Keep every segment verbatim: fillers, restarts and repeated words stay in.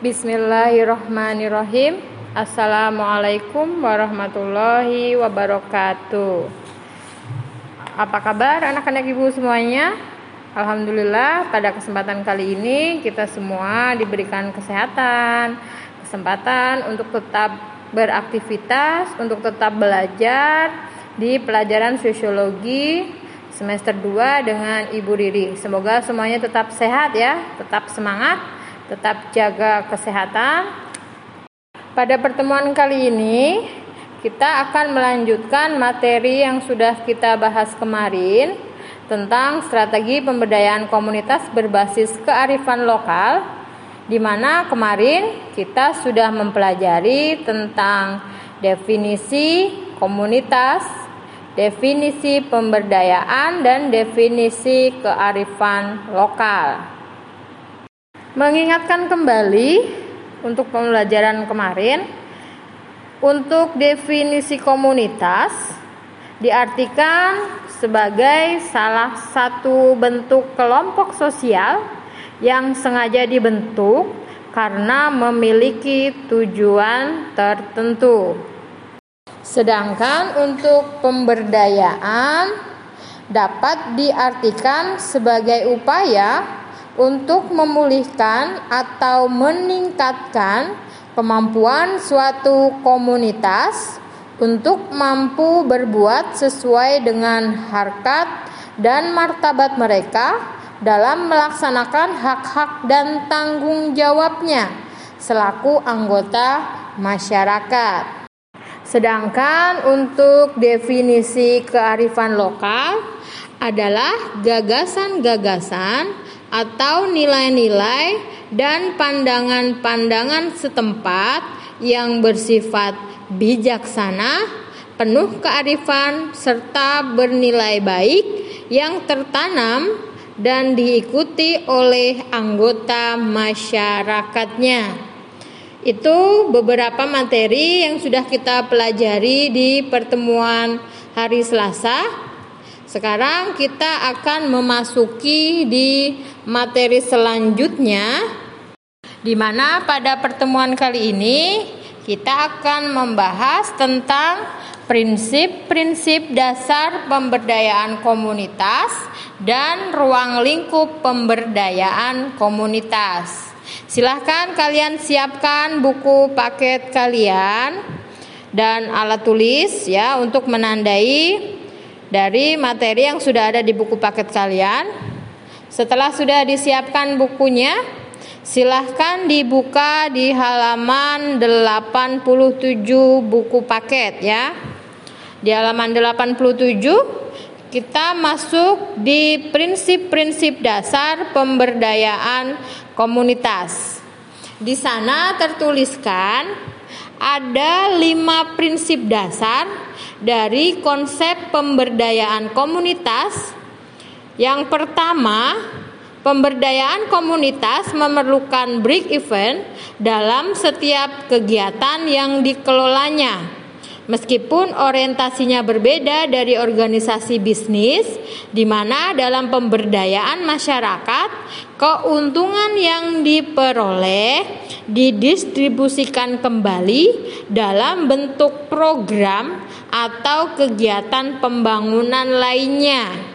Bismillahirrahmanirrahim. Assalamualaikum warahmatullahi wabarakatuh. Apa kabar anak-anak ibu semuanya? Alhamdulillah, pada kesempatan kali ini kita semua diberikan kesehatan, kesempatan untuk tetap beraktivitas, untuk tetap belajar di pelajaran sosiologi semester dua dengan Ibu Riri. Semoga semuanya tetap sehat ya, tetap semangat, tetap jaga kesehatan. Pada pertemuan kali ini kita akan melanjutkan materi yang sudah kita bahas kemarin tentang strategi pemberdayaan komunitas berbasis kearifan lokal, di mana kemarin kita sudah mempelajari tentang definisi komunitas, definisi pemberdayaan, dan definisi kearifan lokal. Mengingatkan kembali untuk pembelajaran kemarin, untuk definisi komunitas diartikan sebagai salah satu bentuk kelompok sosial yang sengaja dibentuk karena memiliki tujuan tertentu. Sedangkan untuk pemberdayaan dapat diartikan sebagai upaya untuk memulihkan atau meningkatkan kemampuan suatu komunitas untuk mampu berbuat sesuai dengan harkat dan martabat mereka dalam melaksanakan hak-hak dan tanggung jawabnya selaku anggota masyarakat. Sedangkan untuk definisi kearifan lokal adalah gagasan-gagasan atau nilai-nilai dan pandangan-pandangan setempat yang bersifat bijaksana, penuh kearifan, serta bernilai baik yang tertanam dan diikuti oleh anggota masyarakatnya. Itu beberapa materi yang sudah kita pelajari di pertemuan hari Selasa. Sekarang kita akan memasuki di materi selanjutnya, di mana pada pertemuan kali ini kita akan membahas tentang prinsip-prinsip dasar pemberdayaan komunitas dan ruang lingkup pemberdayaan komunitas. Silahkan kalian siapkan buku paket kalian dan alat tulis ya untuk menandai dari materi yang sudah ada di buku paket kalian. Setelah sudah disiapkan bukunya, silahkan dibuka di halaman delapan puluh tujuh buku paket ya. Di halaman delapan puluh tujuh kita masuk di prinsip-prinsip dasar pemberdayaan komunitas. Di sana tertuliskan ada lima prinsip dasar dari konsep pemberdayaan komunitas. Yang pertama, pemberdayaan komunitas memerlukan break even dalam setiap kegiatan yang dikelolanya, meskipun orientasinya berbeda dari organisasi bisnis, di mana dalam pemberdayaan masyarakat, keuntungan yang diperoleh didistribusikan kembali dalam bentuk program atau kegiatan pembangunan lainnya.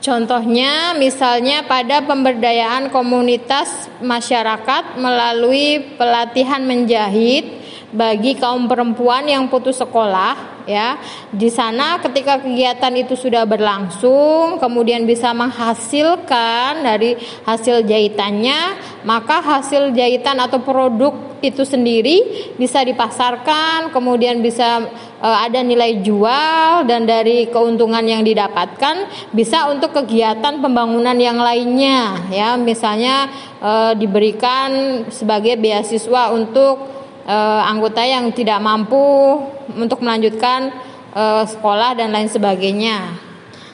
Contohnya misalnya pada pemberdayaan komunitas masyarakat melalui pelatihan menjahit bagi kaum perempuan yang putus sekolah ya. Di sana ketika kegiatan itu sudah berlangsung, kemudian bisa menghasilkan dari hasil jahitannya, maka hasil jahitan atau produk itu sendiri bisa dipasarkan, kemudian bisa e, ada nilai jual, dan dari keuntungan yang didapatkan bisa untuk kegiatan pembangunan yang lainnya ya, misalnya e, diberikan sebagai beasiswa untuk e, anggota yang tidak mampu untuk melanjutkan e, sekolah dan lain sebagainya.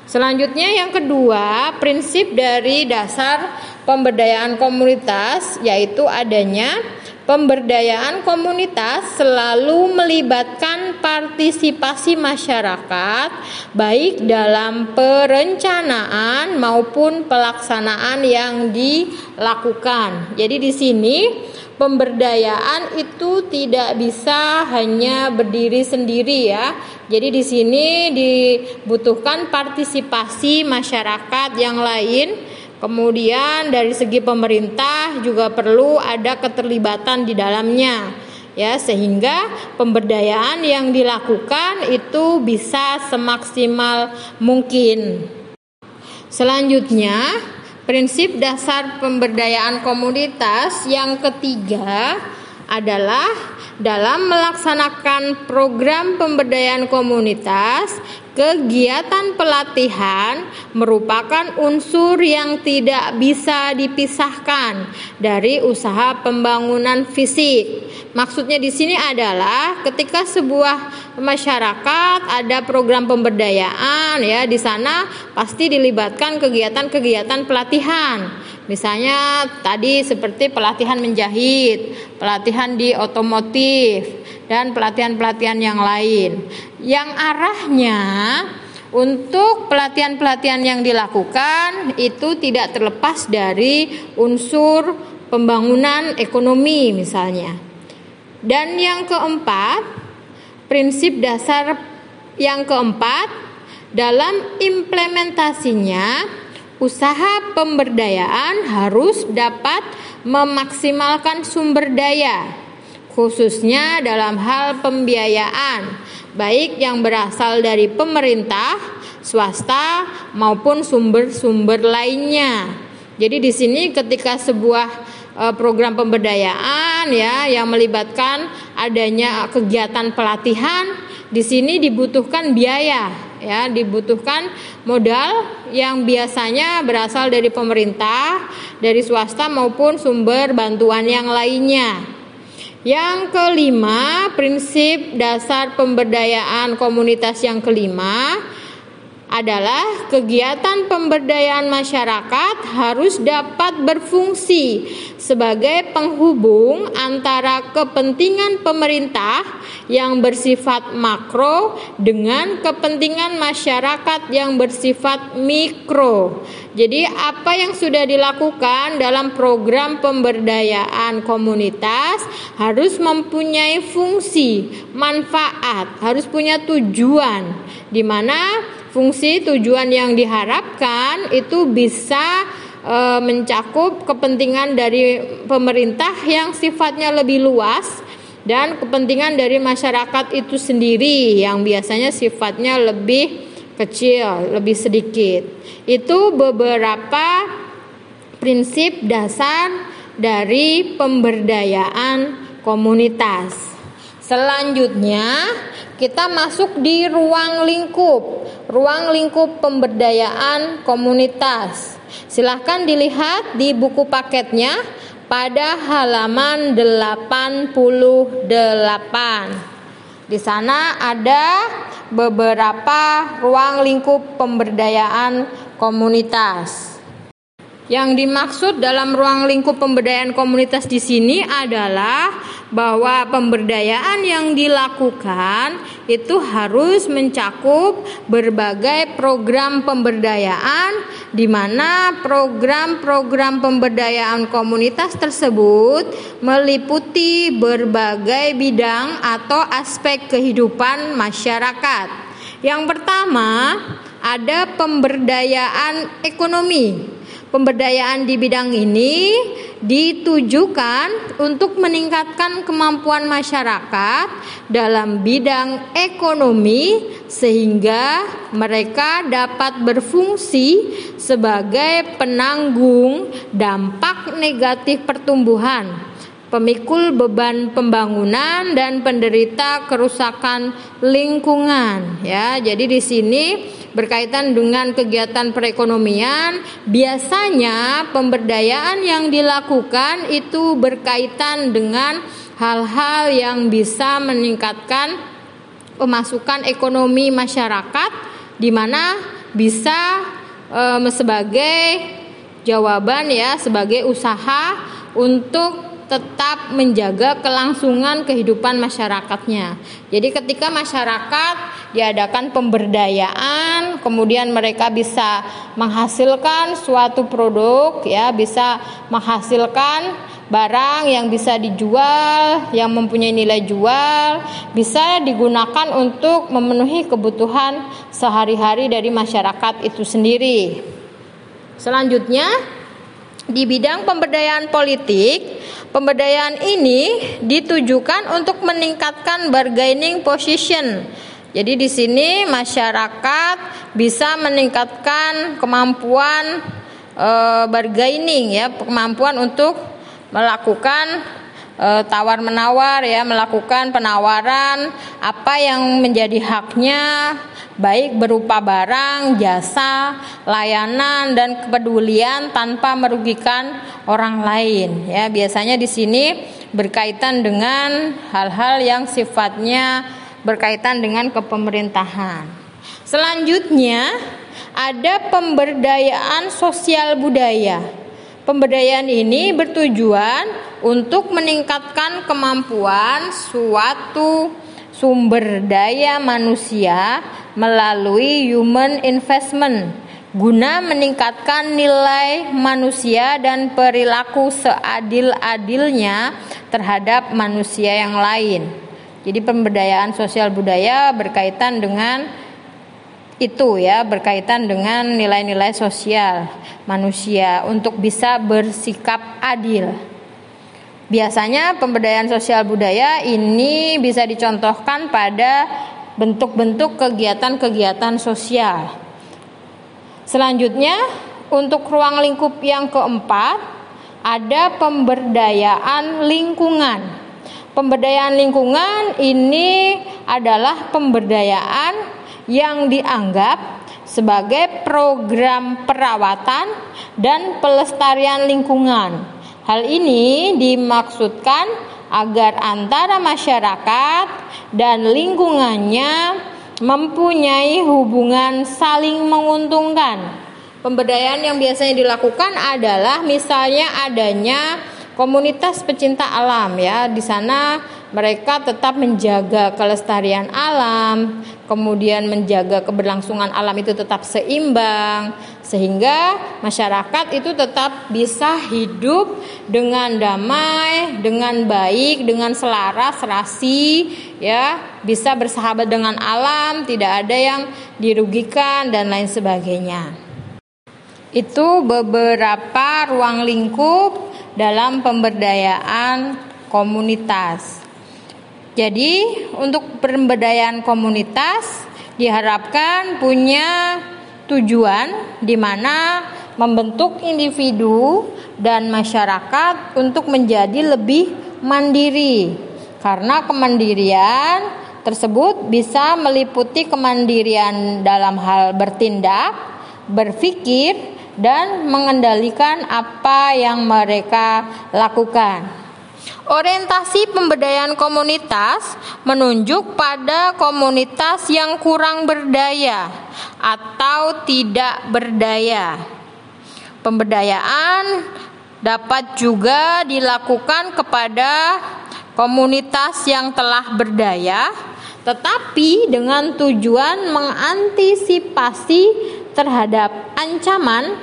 Selanjutnya yang kedua, prinsip dari dasar pemberdayaan komunitas yaitu adanya pemberdayaan komunitas selalu melibatkan partisipasi masyarakat baik dalam perencanaan maupun pelaksanaan yang dilakukan. Jadi di sini Pemberdayaan itu tidak bisa hanya berdiri sendiri ya. Jadi di sini dibutuhkan partisipasi masyarakat yang lain. Kemudian dari segi pemerintah juga perlu ada keterlibatan di dalamnya ya, sehingga pemberdayaan yang dilakukan itu bisa semaksimal mungkin. Selanjutnya, prinsip dasar pemberdayaan komunitas yang ketiga adalah dalam melaksanakan program pemberdayaan komunitas, kegiatan pelatihan merupakan unsur yang tidak bisa dipisahkan dari usaha pembangunan fisik. Maksudnya di sini adalah ketika sebuah masyarakat ada program pemberdayaan ya, di sana pasti dilibatkan kegiatan-kegiatan pelatihan. Misalnya tadi seperti pelatihan menjahit, pelatihan di otomotif, dan pelatihan-pelatihan yang lain. Yang arahnya untuk pelatihan-pelatihan yang dilakukan itu tidak terlepas dari unsur pembangunan ekonomi misalnya. Dan yang keempat, prinsip dasar yang keempat, dalam implementasinya usaha pemberdayaan harus dapat memaksimalkan sumber daya, khususnya dalam hal pembiayaan, baik yang berasal dari pemerintah, swasta, maupun sumber-sumber lainnya. Jadi di sini ketika sebuah program pemberdayaan ya yang melibatkan adanya kegiatan pelatihan, di sini dibutuhkan biaya. Ya, dibutuhkan modal yang biasanya berasal dari pemerintah, dari swasta maupun sumber bantuan yang lainnya. Yang kelima, prinsip dasar pemberdayaan komunitas yang kelima adalah kegiatan pemberdayaan masyarakat harus dapat berfungsi sebagai penghubung antara kepentingan pemerintah yang bersifat makro dengan kepentingan masyarakat yang bersifat mikro. Jadi apa yang sudah dilakukan dalam program pemberdayaan komunitas harus mempunyai fungsi, manfaat, harus punya tujuan, di mana fungsi tujuan yang diharapkan itu bisa e, mencakup kepentingan dari pemerintah yang sifatnya lebih luas dan kepentingan dari masyarakat itu sendiri yang biasanya sifatnya lebih kecil, lebih sedikit. Itu beberapa prinsip dasar dari pemberdayaan komunitas. Selanjutnya kita masuk di ruang lingkup, ruang lingkup pemberdayaan komunitas. Silahkan dilihat di buku paketnya pada halaman delapan puluh delapan. Di sana ada beberapa ruang lingkup pemberdayaan komunitas. Yang dimaksud dalam ruang lingkup pemberdayaan komunitas di sini adalah bahwa pemberdayaan yang dilakukan itu harus mencakup berbagai program pemberdayaan, di mana program-program pemberdayaan komunitas tersebut meliputi berbagai bidang atau aspek kehidupan masyarakat. Yang pertama, ada pemberdayaan ekonomi. Pemberdayaan di bidang ini ditujukan untuk meningkatkan kemampuan masyarakat dalam bidang ekonomi sehingga mereka dapat berfungsi sebagai penanggung dampak negatif pertumbuhan, pemikul beban pembangunan dan penderita kerusakan lingkungan ya. Jadi di sini berkaitan dengan kegiatan perekonomian, biasanya pemberdayaan yang dilakukan itu berkaitan dengan hal-hal yang bisa meningkatkan pemasukan ekonomi masyarakat, di mana bisa e, sebagai jawaban ya, sebagai usaha untuk tetap menjaga kelangsungan kehidupan masyarakatnya. Jadi ketika masyarakat diadakan pemberdayaan, kemudian mereka bisa menghasilkan suatu produk ya, bisa menghasilkan barang yang bisa dijual, yang mempunyai nilai jual, bisa digunakan untuk memenuhi kebutuhan sehari-hari dari masyarakat itu sendiri. Selanjutnya, di bidang pemberdayaan politik, pemberdayaan ini ditujukan untuk meningkatkan bargaining position. Jadi di sini masyarakat bisa meningkatkan kemampuan e, bargaining ya, kemampuan untuk melakukan e, tawar-menawar ya, melakukan penawaran apa yang menjadi haknya, baik berupa barang, jasa, layanan dan kepedulian tanpa merugikan orang lain ya. Biasanya di sini berkaitan dengan hal-hal yang sifatnya berkaitan dengan kepemerintahan. Selanjutnya ada pemberdayaan sosial budaya. Pemberdayaan ini bertujuan untuk meningkatkan kemampuan suatu sumber daya manusia melalui human investment, guna meningkatkan nilai manusia dan perilaku seadil-adilnya terhadap manusia yang lain. Jadi pemberdayaan sosial budaya berkaitan dengan itu ya, berkaitan dengan nilai-nilai sosial manusia untuk bisa bersikap adil. Biasanya pemberdayaan sosial budaya ini bisa dicontohkan pada bentuk-bentuk kegiatan-kegiatan sosial. Selanjutnya, untuk ruang lingkup yang keempat, ada pemberdayaan lingkungan. Pemberdayaan lingkungan ini adalah pemberdayaan yang dianggap sebagai program perawatan dan pelestarian lingkungan. Hal ini dimaksudkan agar antara masyarakat dan lingkungannya mempunyai hubungan saling menguntungkan. Pemberdayaan yang biasanya dilakukan adalah misalnya adanya komunitas pecinta alam ya, di sana mereka tetap menjaga kelestarian alam, kemudian menjaga keberlangsungan alam itu tetap seimbang, sehingga masyarakat itu tetap bisa hidup dengan damai, dengan baik, dengan selaras, rasi, ya, bisa bersahabat dengan alam, tidak ada yang dirugikan dan lain sebagainya. Itu beberapa ruang lingkup dalam pemberdayaan komunitas. Jadi untuk pemberdayaan komunitas diharapkan punya tujuan di mana membentuk individu dan masyarakat untuk menjadi lebih mandiri. Karena kemandirian tersebut bisa meliputi kemandirian dalam hal bertindak, berpikir, dan mengendalikan apa yang mereka lakukan. Orientasi pemberdayaan komunitas menunjuk pada komunitas yang kurang berdaya atau tidak berdaya. Pemberdayaan dapat juga dilakukan kepada komunitas yang telah berdaya, tetapi dengan tujuan mengantisipasi terhadap ancaman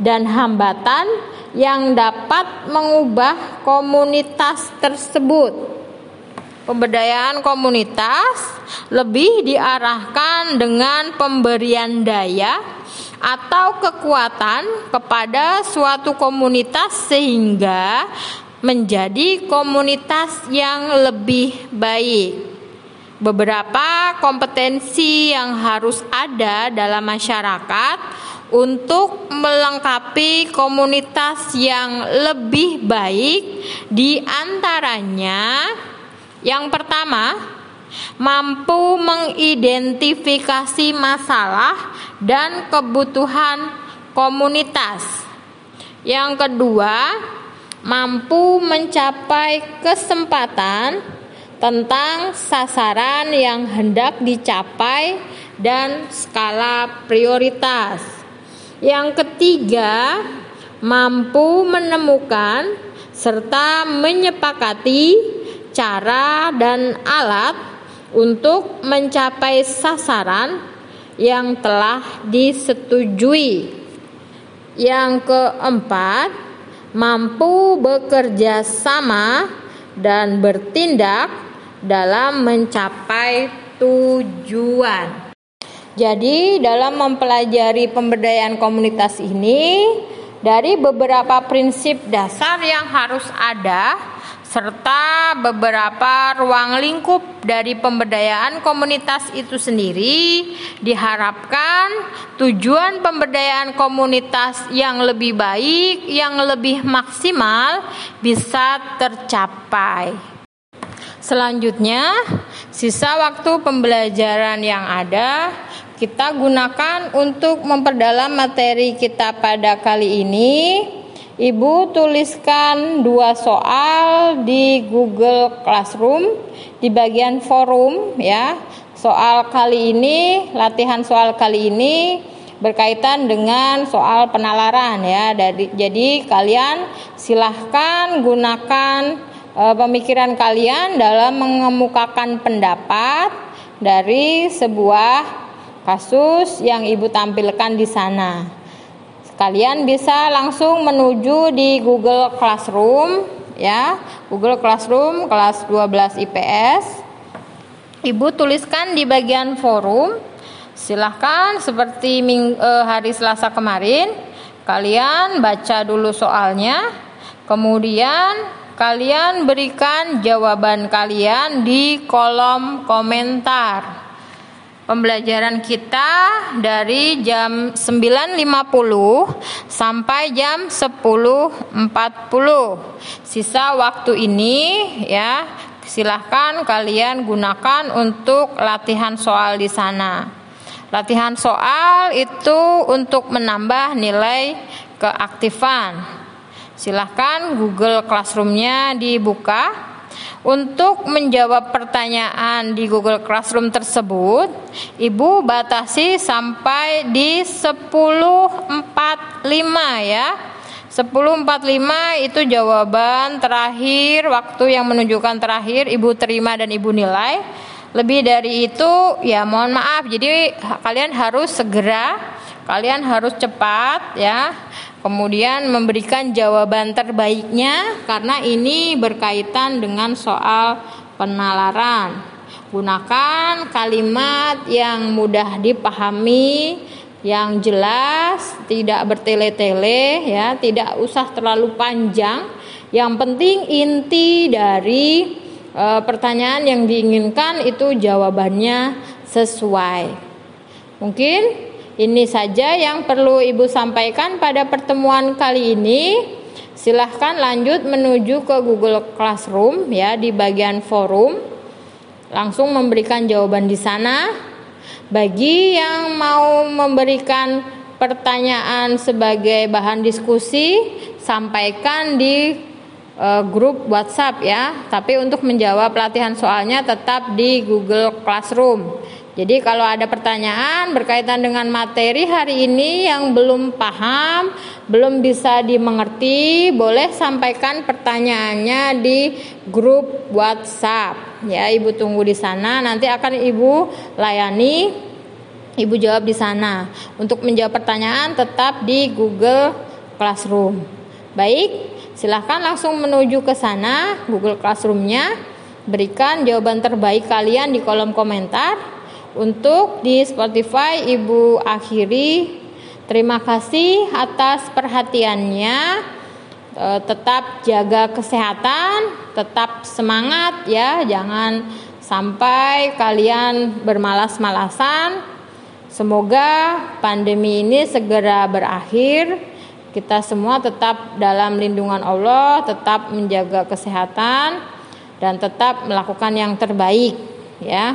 dan hambatan yang dapat mengubah komunitas tersebut. Pemberdayaan komunitas lebih diarahkan dengan pemberian daya atau kekuatan kepada suatu komunitas sehingga menjadi komunitas yang lebih baik. Beberapa kompetensi yang harus ada dalam masyarakat untuk melengkapi komunitas yang lebih baik, di antaranya yang pertama, mampu mengidentifikasi masalah dan kebutuhan komunitas. Yang kedua, mampu mencapai kesempatan tentang sasaran yang hendak dicapai dan skala prioritas. Yang ketiga, mampu menemukan serta menyepakati cara dan alat untuk mencapai sasaran yang telah disetujui. Yang keempat, mampu bekerja sama dan bertindak dalam mencapai tujuan. Jadi dalam mempelajari pemberdayaan komunitas ini, dari beberapa prinsip dasar yang harus ada, serta beberapa ruang lingkup dari pemberdayaan komunitas itu sendiri, diharapkan tujuan pemberdayaan komunitas yang lebih baik, yang lebih maksimal bisa tercapai. Selanjutnya, sisa waktu pembelajaran yang ada kita gunakan untuk memperdalam materi kita pada kali ini. Ibu tuliskan dua soal di Google Classroom di bagian forum ya. Soal kali ini, latihan soal kali ini berkaitan dengan soal penalaran ya. Dari, jadi kalian silahkan gunakan e, pemikiran kalian dalam mengemukakan pendapat dari sebuah kasus yang ibu tampilkan di sana. Kalian bisa langsung menuju di Google Classroom ya, Google Classroom kelas dua belas I P S. Ibu tuliskan di bagian forum. Silahkan seperti hari Selasa kemarin, kalian baca dulu soalnya, kemudian kalian berikan jawaban kalian di kolom komentar. Pembelajaran kita dari jam sembilan lima puluh sampai jam sepuluh empat puluh. Sisa waktu ini ya, silahkan kalian gunakan untuk latihan soal di sana. Latihan soal itu untuk menambah nilai keaktifan. Silahkan Google Classroom-nya dibuka. Untuk menjawab pertanyaan di Google Classroom tersebut, Ibu batasi sampai di sepuluh empat puluh lima ya. sepuluh empat puluh lima itu jawaban terakhir, waktu yang menunjukkan terakhir Ibu terima dan Ibu nilai. Lebih dari itu ya mohon maaf. Jadi kalian harus segera, kalian harus cepat ya. Kemudian memberikan jawaban terbaiknya karena ini berkaitan dengan soal penalaran. Gunakan kalimat yang mudah dipahami, yang jelas, tidak bertele-tele ya, tidak usah terlalu panjang. Yang penting inti dari e, pertanyaan yang diinginkan itu jawabannya sesuai. Mungkin ini saja yang perlu Ibu sampaikan pada pertemuan kali ini. Silahkan lanjut menuju ke Google Classroom ya, di bagian forum. Langsung memberikan jawaban di sana. Bagi yang mau memberikan pertanyaan sebagai bahan diskusi, sampaikan di e, grup WhatsApp ya. Tapi untuk menjawab latihan soalnya tetap di Google Classroom. Jadi kalau ada pertanyaan berkaitan dengan materi hari ini yang belum paham, belum bisa dimengerti, boleh sampaikan pertanyaannya di grup WhatsApp. Ya, Ibu tunggu di sana, nanti akan Ibu layani, Ibu jawab di sana. Untuk menjawab pertanyaan tetap di Google Classroom. Baik, silakan langsung menuju ke sana, Google Classroom-nya. Berikan jawaban terbaik kalian di kolom komentar. Untuk di Spotify Ibu akhiri. Terima kasih atas perhatiannya. E, tetap jaga kesehatan, tetap semangat ya. Jangan sampai kalian bermalas-malasan. Semoga pandemi ini segera berakhir. Kita semua tetap dalam lindungan Allah, tetap menjaga kesehatan dan tetap melakukan yang terbaik ya.